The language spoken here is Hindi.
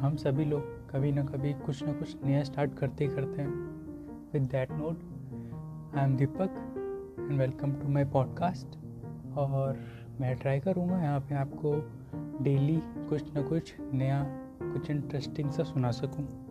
हम सभी लोग कभी ना कभी कुछ ना कुछ नया स्टार्ट करते ही करते हैं। With that note, I am Deepak and welcome to my podcast. और मैं ट्राई करूँगा यहाँ पे आपको डेली कुछ ना कुछ नया, कुछ इंटरेस्टिंग सा सुना सकूँ।